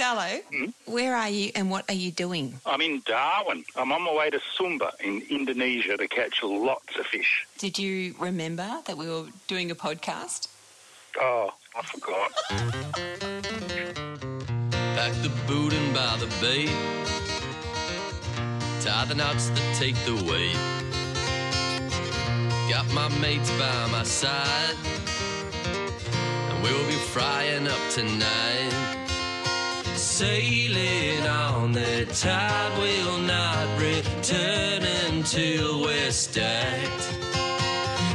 Starlo, where are you and what are you doing? I'm in Darwin. I'm on my way to Sumba in Indonesia to catch lots of fish. Did you remember that we were doing a podcast? Oh, I forgot. Pack the boot in by the bay. Tie the knots that take the weight. Got my mates by my side. And we'll be frying up tonight. Sailing on the tide, we'll not return until we're stacked.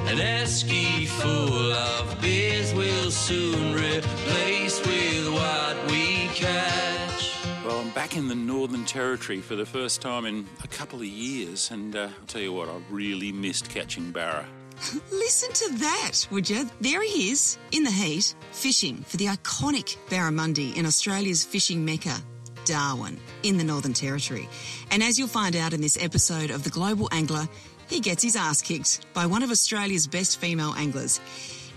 An esky full of beers we'll soon replace with what we catch. Well, I'm back in the Northern Territory for the first time in a couple of years, and I'll tell you what, I really missed catching barra. Listen to that, would you? There he is, in the heat, fishing for the iconic barramundi in Australia's fishing mecca, Darwin, in the Northern Territory. And as you'll find out in this episode of The Global Angler, he gets his ass kicked by one of Australia's best female anglers.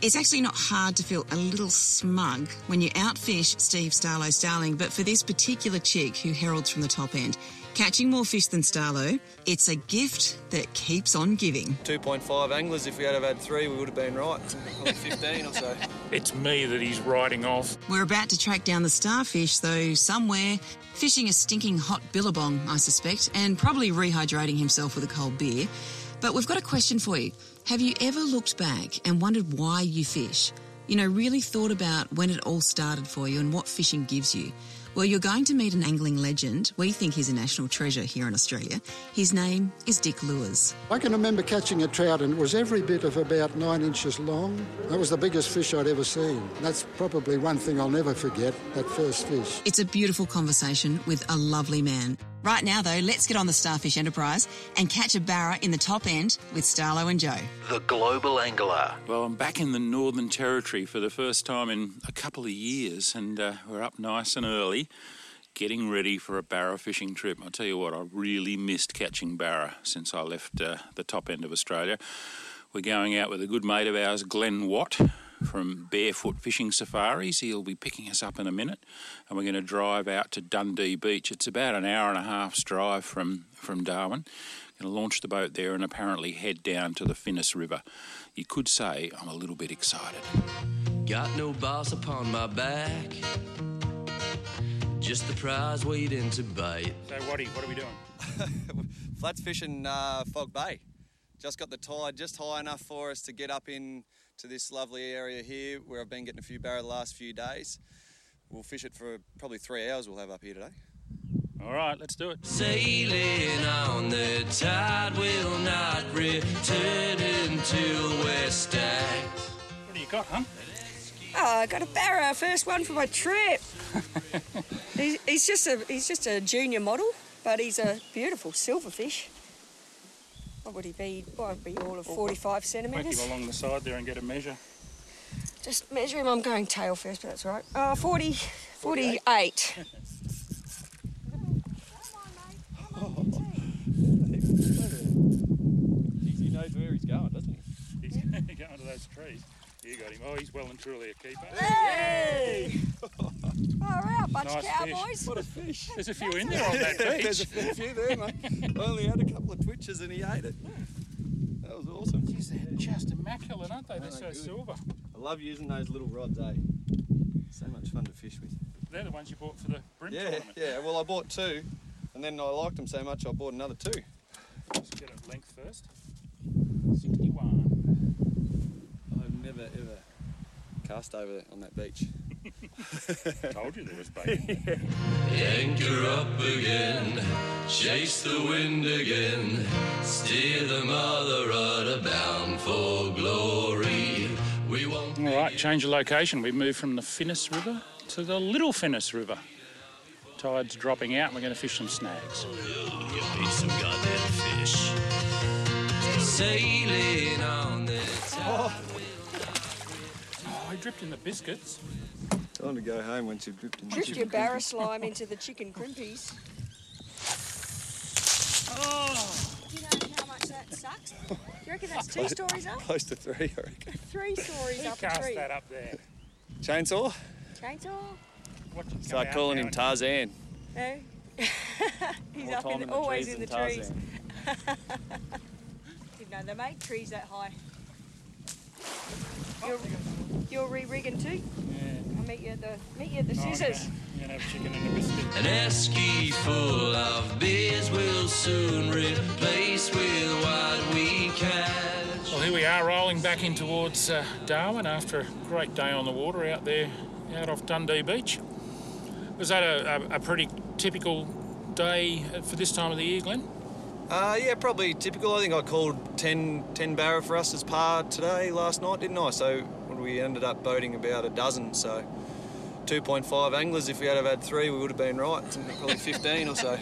It's actually not hard to feel a little smug when you outfish Steve Starlo Starling, but for this particular chick who heralds from the top end, catching more fish than Starlo, it's a gift that keeps on giving. 2.5 anglers, if we had have had three, we would have been right. Only 15 or so. It's me that he's riding off. We're about to track down the starfish, though, somewhere, fishing a stinking hot billabong, I suspect, and probably rehydrating himself with a cold beer. But we've got a question for you. Have you ever looked back and wondered why you fish? You know, really thought about when it all started for you and what fishing gives you? Well, you're going to meet an angling legend. We think he's a national treasure here in Australia. His name is Dick Lewis. I can remember catching a trout, and it was every bit of about 9 inches long. That was the biggest fish I'd ever seen. That's probably one thing I'll never forget, that first fish. It's a beautiful conversation with a lovely man. Right now, though, let's get on the Starfish Enterprise and catch a barra in the top end with Starlo and Joe. The Global Angler. Well, I'm back in the Northern Territory for the first time in a couple of years, and we're up nice and early getting ready for a barra fishing trip. I'll tell you what, I really missed catching barra since I left the top end of Australia. We're going out with a good mate of ours, Glenn Watt, from Barefoot Fishing Safaris. He'll be picking us up in a minute, and we're going to drive out to Dundee Beach. It's about an hour and a half's drive from Darwin. Going to launch the boat there and apparently head down to the Finnis River. You could say I'm a little bit excited. Got no bass upon my back, just the prize waiting to bite. So, Waddy, what are we doing? Flats fishing Fog Bay. Just got the tide just high enough for us to get up in to this lovely area here where I've been getting a few barra the last few days. We'll fish it for probably 3 hours we'll have up here today. All right, let's do it. Sailing on the tide, will not return until we're stacked. What do you got, hon? Oh, I got a barra, first one for my trip. he's just a junior model, but he's a beautiful silverfish. What would he be? Well, it'd be all of 45 centimetres. Take him along the side there and get a measure. Just measure him. I'm going tail first, but that's all right. 48. He knows where he's going, doesn't he? He's going to those trees. You got him. Oh, he's well and truly a keeper. Hey! All right, bunch of cowboys. Fish. What a fish. There's a few in there on that beach. There's a few there, mate. Only had a couple of twitches and he ate it. That was awesome. Jeez, they're just immaculate, aren't they? They're so good. Silver. I love using those little rods, eh? So much fun to fish with. They're the ones you bought for the brim tournament. Yeah, well, I bought two, and then I liked them so much I bought another two. Let's get a length first. 61. Ever cast over on that beach. Told you there was bacon. Anchor up again, chase the wind again, steer the mother rudder bound for glory. We won't. All right, change of location. We've moved from the Finnis River to the Little Finnis River. Tide's dropping out and we're going to fish some snags. You need some goddamn fish. Sailing on the tide. I dripped in the biscuits. Time to go home once you've dripped in the biscuits. Dripped your barra slime into the chicken crimpies. Oh! Do you know how much that sucks? Do you reckon that's two stories up? Close to three, I reckon. Three stories up. Cast that up there. Chainsaw? Start calling him Tarzan. No? He's up in the, always in the trees. Didn't know they made trees that high. You're re-rigging too? Yeah. I'll meet you at the scissors. Okay. You're going to have chicken and a biscuit. An esky full of beers will soon replace with what we catch. Well, here we are rolling back in towards Darwin after a great day on the water out there, out off Dundee Beach. Was that a pretty typical day for this time of the year, Glenn? Yeah, probably typical. I think I called 10 barra for us as par today, last night, didn't I? So we ended up boating about a dozen, so 2.5 anglers. If we had have had three, we would have been right. Probably 15 or so.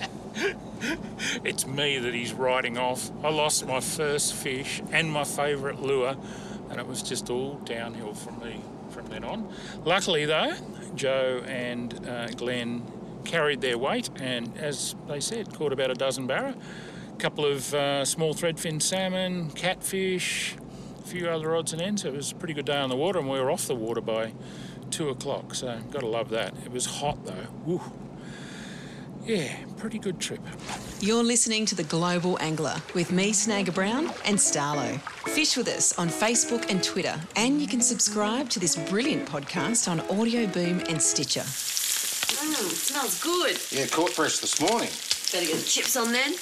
It's me that he's writing off. I lost my first fish and my favourite lure, and it was just all downhill from me from then on. Luckily, though, Joe and Glenn carried their weight and, as they said, caught about a dozen barra, a couple of small threadfin salmon, catfish, a few other odds and ends. It was a pretty good day on the water, and we were off the water by 2 o'clock, so got to love that. It was hot, though. Woo. Yeah, pretty good trip. You're listening to The Global Angler with me, Snagger Brown, and Starlo. Fish with us on Facebook and Twitter, and you can subscribe to this brilliant podcast on Audio Boom and Stitcher. Mmm, smells good. Yeah, caught fresh this morning. Better get the chips on then.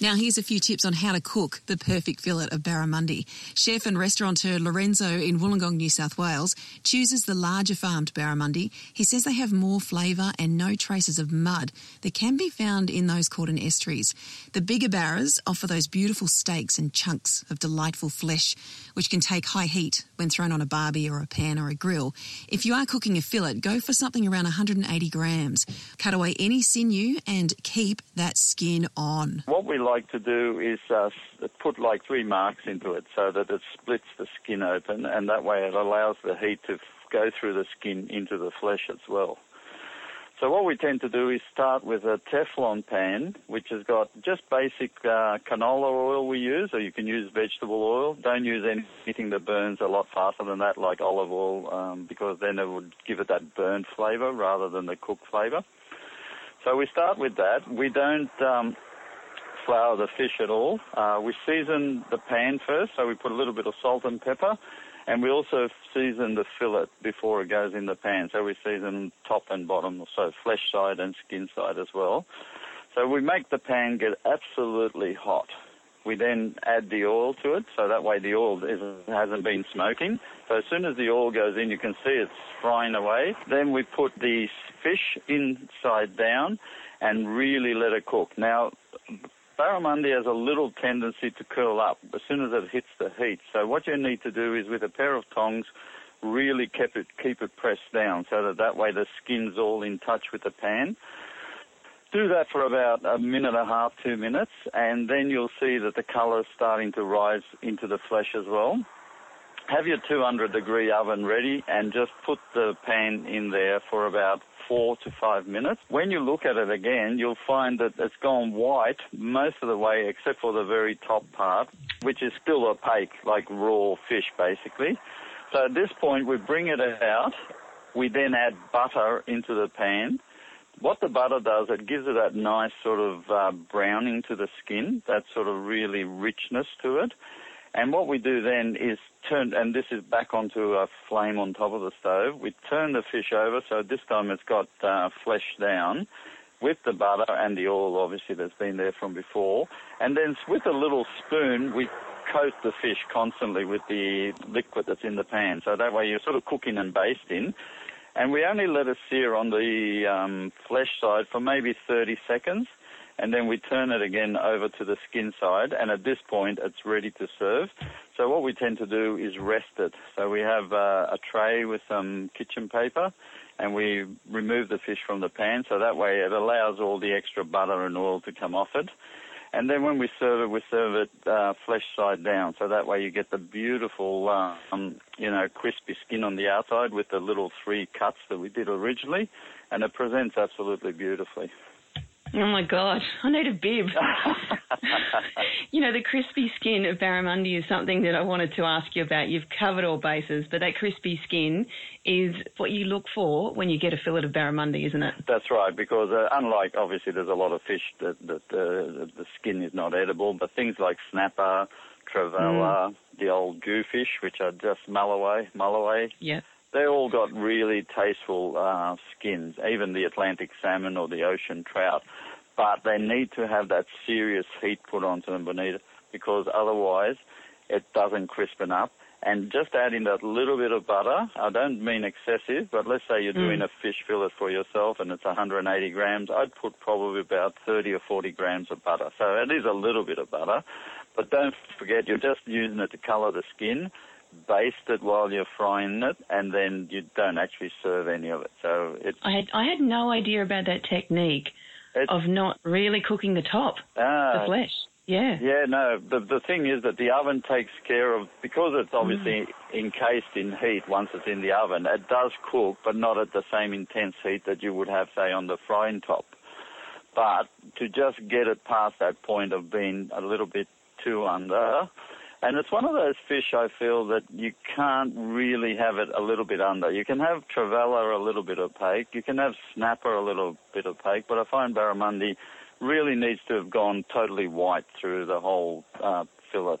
Now here's a few tips on how to cook the perfect fillet of barramundi. Chef and restaurateur Lorenzo in Wollongong, New South Wales, chooses the larger farmed barramundi. He says they have more flavour and no traces of mud that can be found in those caught in estuaries. The bigger barras offer those beautiful steaks and chunks of delightful flesh, which can take high heat when thrown on a barbie or a pan or a grill. If you are cooking a fillet, go for something around 180 grams. Cut away any sinew and keep that skin on. What we like to do is put like 3 marks into it so that it splits the skin open, and that way it allows the heat to go through the skin into the flesh as well. So what we tend to do is start with a Teflon pan, which has got just basic canola oil we use, or you can use vegetable oil. Don't use anything that burns a lot faster than that, like olive oil, because then it would give it that burnt flavour rather than the cooked flavour. So we start with that. We don't flour the fish at all. We season the pan first, so we put a little bit of salt and pepper, and we also season the fillet before it goes in the pan. So we season top and bottom, so flesh side and skin side as well. So we make the pan get absolutely hot. We then add the oil to it, so that way the oil hasn't been smoking. So as soon as the oil goes in, you can see it's frying away. Then we put the fish inside down and really let it cook. Now, barramundi has a little tendency to curl up as soon as it hits the heat. So what you need to do is, with a pair of tongs, really keep it pressed down so that way the skin's all in touch with the pan. Do that for about a minute and a half, 2 minutes, and then you'll see that the colour's starting to rise into the flesh as well. Have your 200-degree oven ready and just put the pan in there for about 4 to 5 minutes. When you look at it again, you'll find that it's gone white most of the way except for the very top part, which is still opaque, like raw fish basically. So at this point, we bring it out. We then add butter into the pan. What the butter does, it gives it that nice sort of browning to the skin, that sort of really richness to it. And what we do then is turn, and this is back onto a flame on top of the stove, we turn the fish over, so this time it's got flesh down, with the butter and the oil, obviously, that's been there from before. And then with a little spoon, we coat the fish constantly with the liquid that's in the pan. So that way you're sort of cooking and basting. And we only let it sear on the flesh side for maybe 30 seconds. And then we turn it again over to the skin side, and at this point it's ready to serve. So what we tend to do is rest it. So we have a tray with some kitchen paper, and we remove the fish from the pan, so that way it allows all the extra butter and oil to come off it. And then when we serve it flesh side down, so that way you get the beautiful, crispy skin on the outside with the little 3 cuts that we did originally, and it presents absolutely beautifully. Oh, my God. I need a bib. You know, the crispy skin of barramundi is something that I wanted to ask you about. You've covered all bases, but that crispy skin is what you look for when you get a fillet of barramundi, isn't it? That's right, because unlike, obviously, there's a lot of fish that the skin is not edible, but things like snapper, trevella, the old jewfish, which are just mulloway. Yeah. They all got really tasteful skins, even the Atlantic salmon or the ocean trout. But they need to have that serious heat put onto them, Bonita, because otherwise it doesn't crispen up. And just adding that little bit of butter, I don't mean excessive, but let's say you're doing a fish fillet for yourself and it's 180 grams, I'd put probably about 30 or 40 grams of butter. So it is a little bit of butter, but don't forget you're just using it to colour the skin. Baste it while you're frying it, and then you don't actually serve any of it. So it's I had no idea about that technique of not really cooking the top, the flesh. Yeah. Yeah, no. The thing is that the oven takes care of, because it's obviously encased in heat once it's in the oven, it does cook, but not at the same intense heat that you would have, say, on the frying top. But to just get it past that point of being a little bit too under. And it's one of those fish, I feel, that you can't really have it a little bit under. You can have trevella a little bit opaque. You can have snapper a little bit opaque. But I find barramundi really needs to have gone totally white through the whole fillet.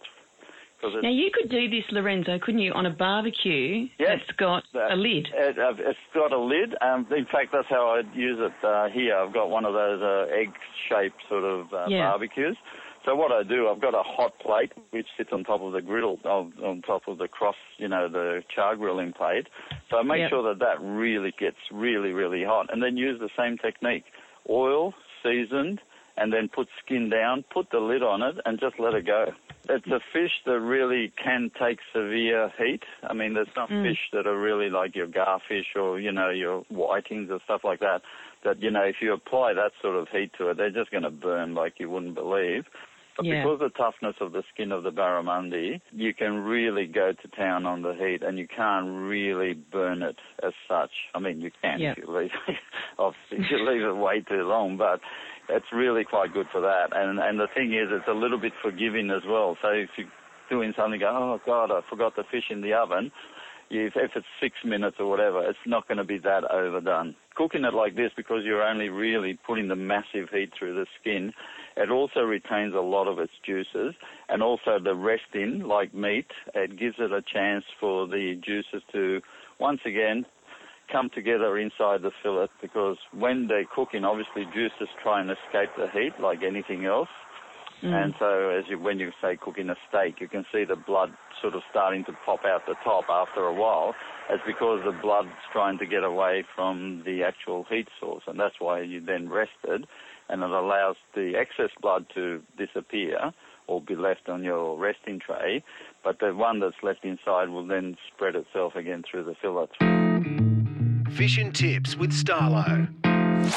Now, you could do this, Lorenzo, couldn't you, on a barbecue that's got a lid? It's got a lid. In fact, that's how I use it here. I've got one of those egg-shaped sort of barbecues. So what I do, I've got a hot plate which sits on top of the griddle, on top of the cross, you know, the char grilling plate. So I make sure that really gets really, really hot, and then use the same technique. Oil, seasoned, and then put skin down, put the lid on it, and just let it go. It's a fish that really can take severe heat. I mean, there's some fish that are really like your garfish or, you know, your whitings or stuff like that, you know, if you apply that sort of heat to it, they're just going to burn like you wouldn't believe. But because of the toughness of the skin of the barramundi, you can really go to town on the heat, and you can't really burn it as such. I mean, you can if you leave obviously, if you leave it way too long, but it's really quite good for that. And the thing is, it's a little bit forgiving as well. So if you're doing something, go, oh, God, I forgot the fish in the oven, if it's 6 minutes or whatever, it's not going to be that overdone. Cooking it like this, because you're only really putting the massive heat through the skin, it also retains a lot of its juices, and also the resting, like meat, it gives it a chance for the juices to, once again, come together inside the fillet, because when they're cooking, obviously juices try and escape the heat like anything else. And so when you, say, cooking a steak, you can see the blood sort of starting to pop out the top after a while. It's because the blood's trying to get away from the actual heat source, and that's why you then rest it, and it allows the excess blood to disappear or be left on your resting tray, but the one that's left inside will then spread itself again through the fillet. Fish and Tips with Starlo.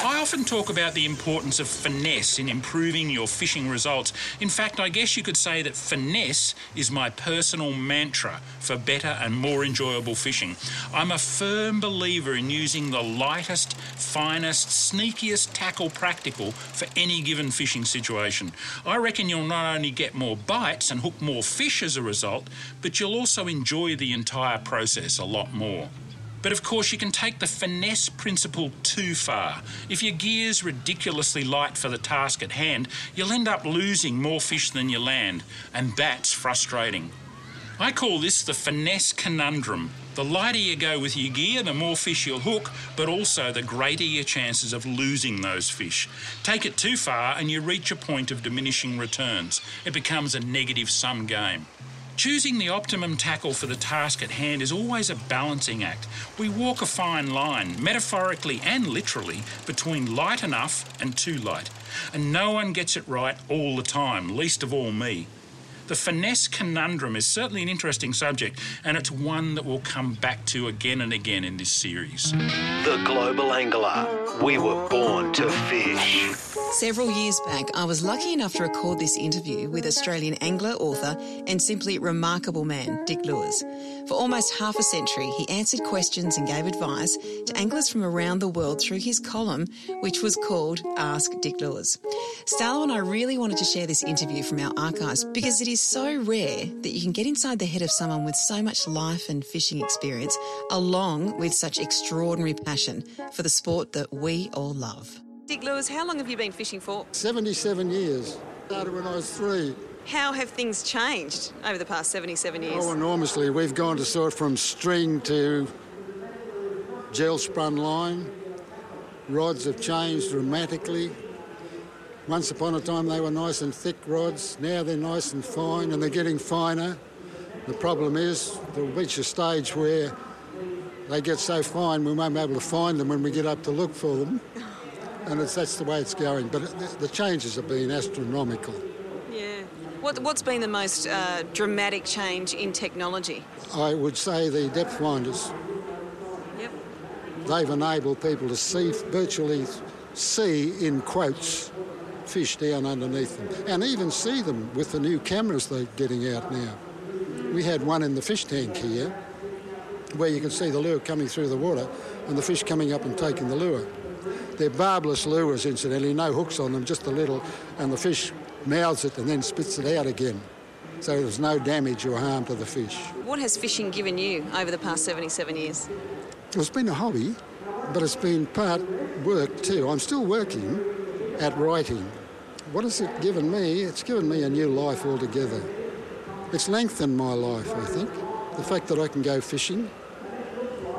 I often talk about the importance of finesse in improving your fishing results. In fact, I guess you could say that finesse is my personal mantra for better and more enjoyable fishing. I'm a firm believer in using the lightest, finest, sneakiest tackle practical for any given fishing situation. I reckon you'll not only get more bites and hook more fish as a result, but you'll also enjoy the entire process a lot more. But of course you can take the finesse principle too far. If your gear's ridiculously light for the task at hand, you'll end up losing more fish than you land, and that's frustrating. I call this the finesse conundrum. The lighter you go with your gear, the more fish you'll hook, but also the greater your chances of losing those fish. Take it too far and you reach a point of diminishing returns. It becomes a negative-sum game. Choosing the optimum tackle for the task at hand is always a balancing act. We walk a fine line, metaphorically and literally, between light enough and too light. And no one gets it right all the time, least of all me. The finesse conundrum is certainly an interesting subject, and it's one that we'll come back to again and again in this series. The Global Angler. We were born to fish. Several years back, I was lucky enough to record this interview with Australian angler, author, and simply remarkable man, Dick Lewis. For almost half a century, he answered questions and gave advice to anglers from around the world through his column, which was called Ask Dick Lewis. Starlo and I really wanted to share this interview from our archives because it is so rare that you can get inside the head of someone with so much life and fishing experience, along with such extraordinary passion for the sport that we all love. Dick Lewis, how long have you been fishing for? 77 years. Started when I was 3. How have things changed over the past 77 years? Oh, enormously. We've gone to sort from string to gel spun line. Rods have changed dramatically. Once upon a time they were nice and thick rods. Now they're nice and fine, and they're getting finer. The problem is they'll reach a stage where they get so fine we won't be able to find them when we get up to look for them. And that's the way it's going. But the changes have been astronomical. Yeah. What's been the most dramatic change in technology? I would say the depth finders. Yep. They've enabled people to see, virtually see, in quotes, fish down underneath them. And even see them with the new cameras they're getting out now. We had one in the fish tank here where you can see the lure coming through the water and the fish coming up and taking the lure. They're barbless lures, incidentally, no hooks on them, just a little, and the fish mouths it and then spits it out again. So there's no damage or harm to the fish. What has fishing given you over the past 77 years? It's been a hobby, but it's been part work too. I'm still working at writing. What has it given me? It's given me a new life altogether. It's lengthened my life, I think. The fact that I can go fishing,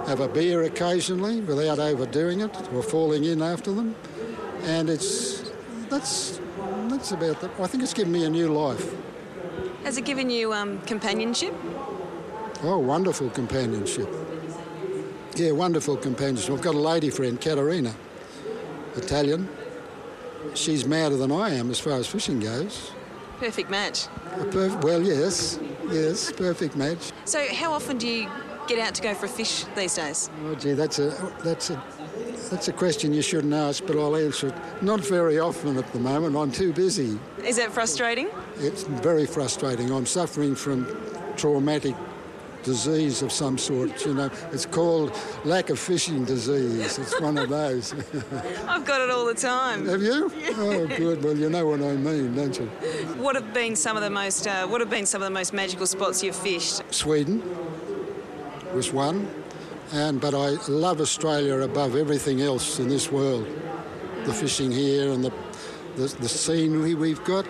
have a beer occasionally without overdoing it or falling in after them, and that's about that. I think it's given me a new life. Has it given you companionship? Oh, wonderful companionship. Yeah, wonderful companionship. I've got a lady friend, Caterina, Italian. She's madder than I am as far as fishing goes. Perfect match. Well, yes, perfect match. So how often do you get out to go for a fish these days? Oh gee, that's a question you shouldn't ask, but I'll answer it. Not very often at the moment. I'm too busy. Is that frustrating? It's very frustrating. I'm suffering from traumatic disease of some sort, you know. It's called lack of fishing disease. It's one of those. I've got it all the time. Have you? Yeah. Oh, good. Well, you know what I mean, don't you? What have been some of the most magical spots you've fished? Sweden was one, but I love Australia above everything else in this world. The fishing here and the scenery we've got.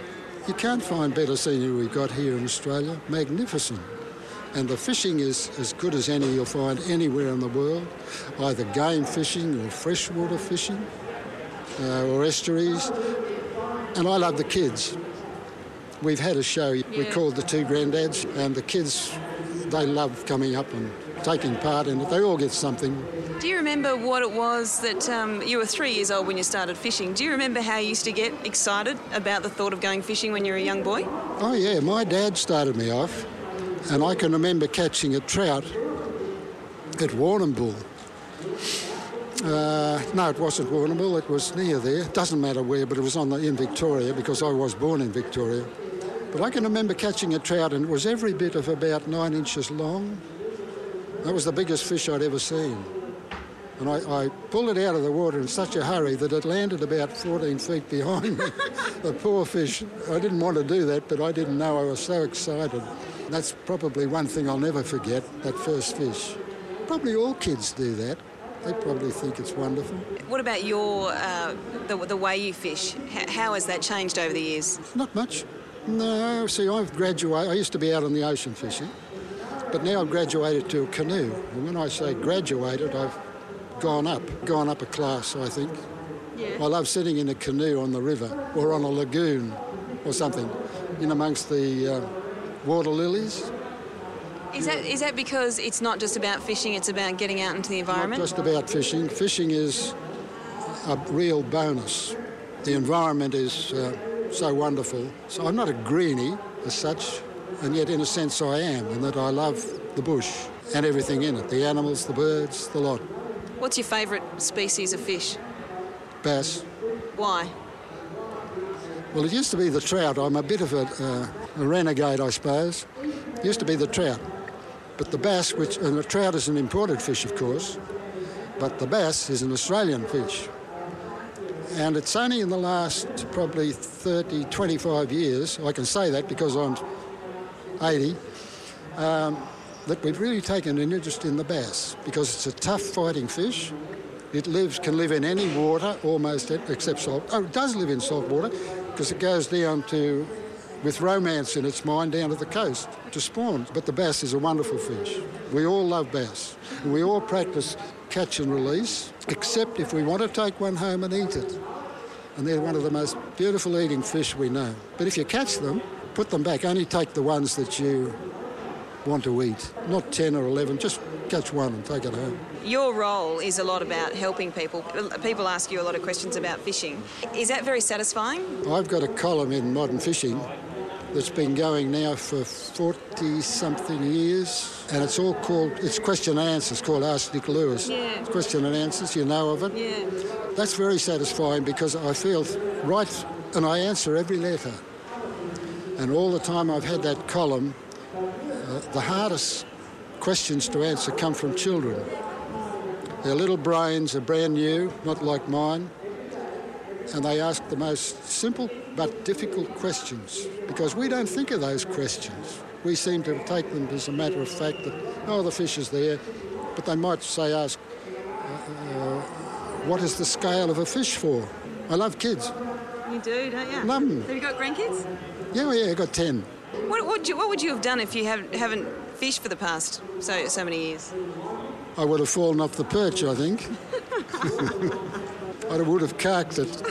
You can't find better scenery we've got here in Australia. Magnificent. And the fishing is as good as any you'll find anywhere in the world, either game fishing or freshwater fishing or estuaries. And I love the kids. We've had a show we called the Two Grandads, and the kids, they love coming up and taking part in it. They all get something. Do you remember what it was that you were 3 years old when you started fishing? Do you remember how you used to get excited about the thought of going fishing when you were a young boy? Oh, yeah. My dad started me off, and I can remember catching a trout at Warrnambool. No, it wasn't Warrnambool. It was near there. Doesn't matter where, but it was in Victoria, because I was born in Victoria. But I can remember catching a trout, and it was every bit of about 9 inches long. That was the biggest fish I'd ever seen. And I pulled it out of the water in such a hurry that it landed about 14 feet behind me. The poor fish. I didn't want to do that, but I didn't know. I was so excited. That's probably one thing I'll never forget, that first fish. Probably all kids do that. They probably think it's wonderful. What about your the way you fish? How has that changed over the years? Not much. No, see, I've graduated. I used to be out on the ocean fishing, but now I've graduated to a canoe. And when I say graduated, I've gone up a class, I think. Yeah. I love sitting in a canoe on the river or on a lagoon or something, in amongst the water lilies. Is that because it's not just about fishing, it's about getting out into the environment? Not just about fishing. Fishing is a real bonus. The environment is so wonderful. So I'm not a greenie as such. and yet in a sense I am, in that I love the bush and everything in it, the animals, the birds, the lot. What's your favourite species of fish? Bass. Why? Well, it used to be the trout. I'm a bit of a renegade, I suppose. It used to be the trout. But the bass, and the trout is an imported fish, of course, but the bass is an Australian fish. And it's only in the last probably 30, 25 years, I can say that because I'm 80, that we've really taken an interest in the bass because it's a tough fighting fish. It can live in any water, almost except salt. Oh, it does live in salt water because it goes down to, with romance in its mind, down to the coast to spawn. But the bass is a wonderful fish. We all love bass. And we all practice catch and release, except if we want to take one home and eat it. And they're one of the most beautiful eating fish we know. But if you catch them, put them back. Only take the ones that you want to eat, not 10 or 11, just catch one and take it home. Your role is a lot about helping people. People ask you a lot of questions about fishing. Is that very satisfying? I've got a column in Modern Fishing that's been going now for 40-something years, and it's all called, it's question and answers, called Ask Dick Lewis. Yeah. It's question and answers, you know of it. Yeah. That's very satisfying because I feel right, and I answer every letter. And all the time I've had that column, the hardest questions to answer come from children. Their little brains are brand new, not like mine, and they ask the most simple but difficult questions because we don't think of those questions. We seem to take them as a matter of fact that, oh, the fish is there, but they might say, what is the scale of a fish for? I love kids. You do, don't you? Love them. Have you got grandkids? Yeah, I've got 10. What would you have done if you haven't fished for the past so many years? I would have fallen off the perch, I think. I would have carked it.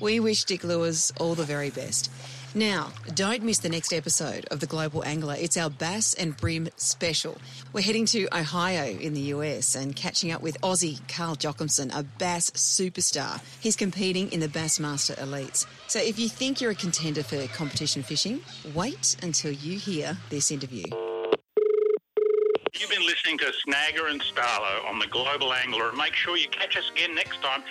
We wish Dick Lewis all the very best. Now, don't miss the next episode of The Global Angler. It's our Bass and Brim special. We're heading to Ohio in the US and catching up with Aussie Carl Jockinson, a bass superstar. He's competing in the Bassmaster Elites. So if you think you're a contender for competition fishing, wait until you hear this interview. You've been listening to Snagger and Starlo on The Global Angler. Make sure you catch us again next time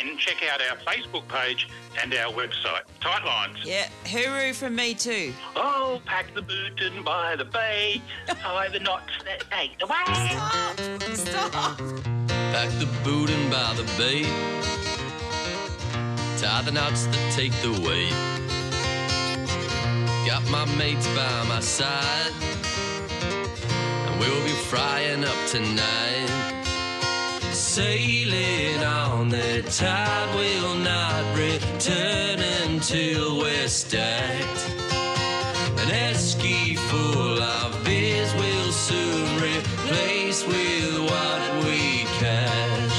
and check out our Facebook page and our website. Tight lines. Yeah, hooroo from me too. Oh, pack the boot and by the bay, tie the knots that take the way. Stop! Pack the boot and by the bay, tie the knots that take the way. Got my mates by my side, we'll be frying up tonight. Sailing on the tide, we'll not return until we're stacked. An esky full of beers we'll soon replace with what we catch.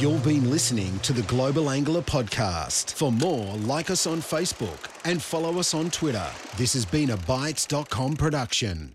You've been listening to the Global Angler podcast. For more, like us on Facebook and follow us on Twitter. This has been a Bytes.com production.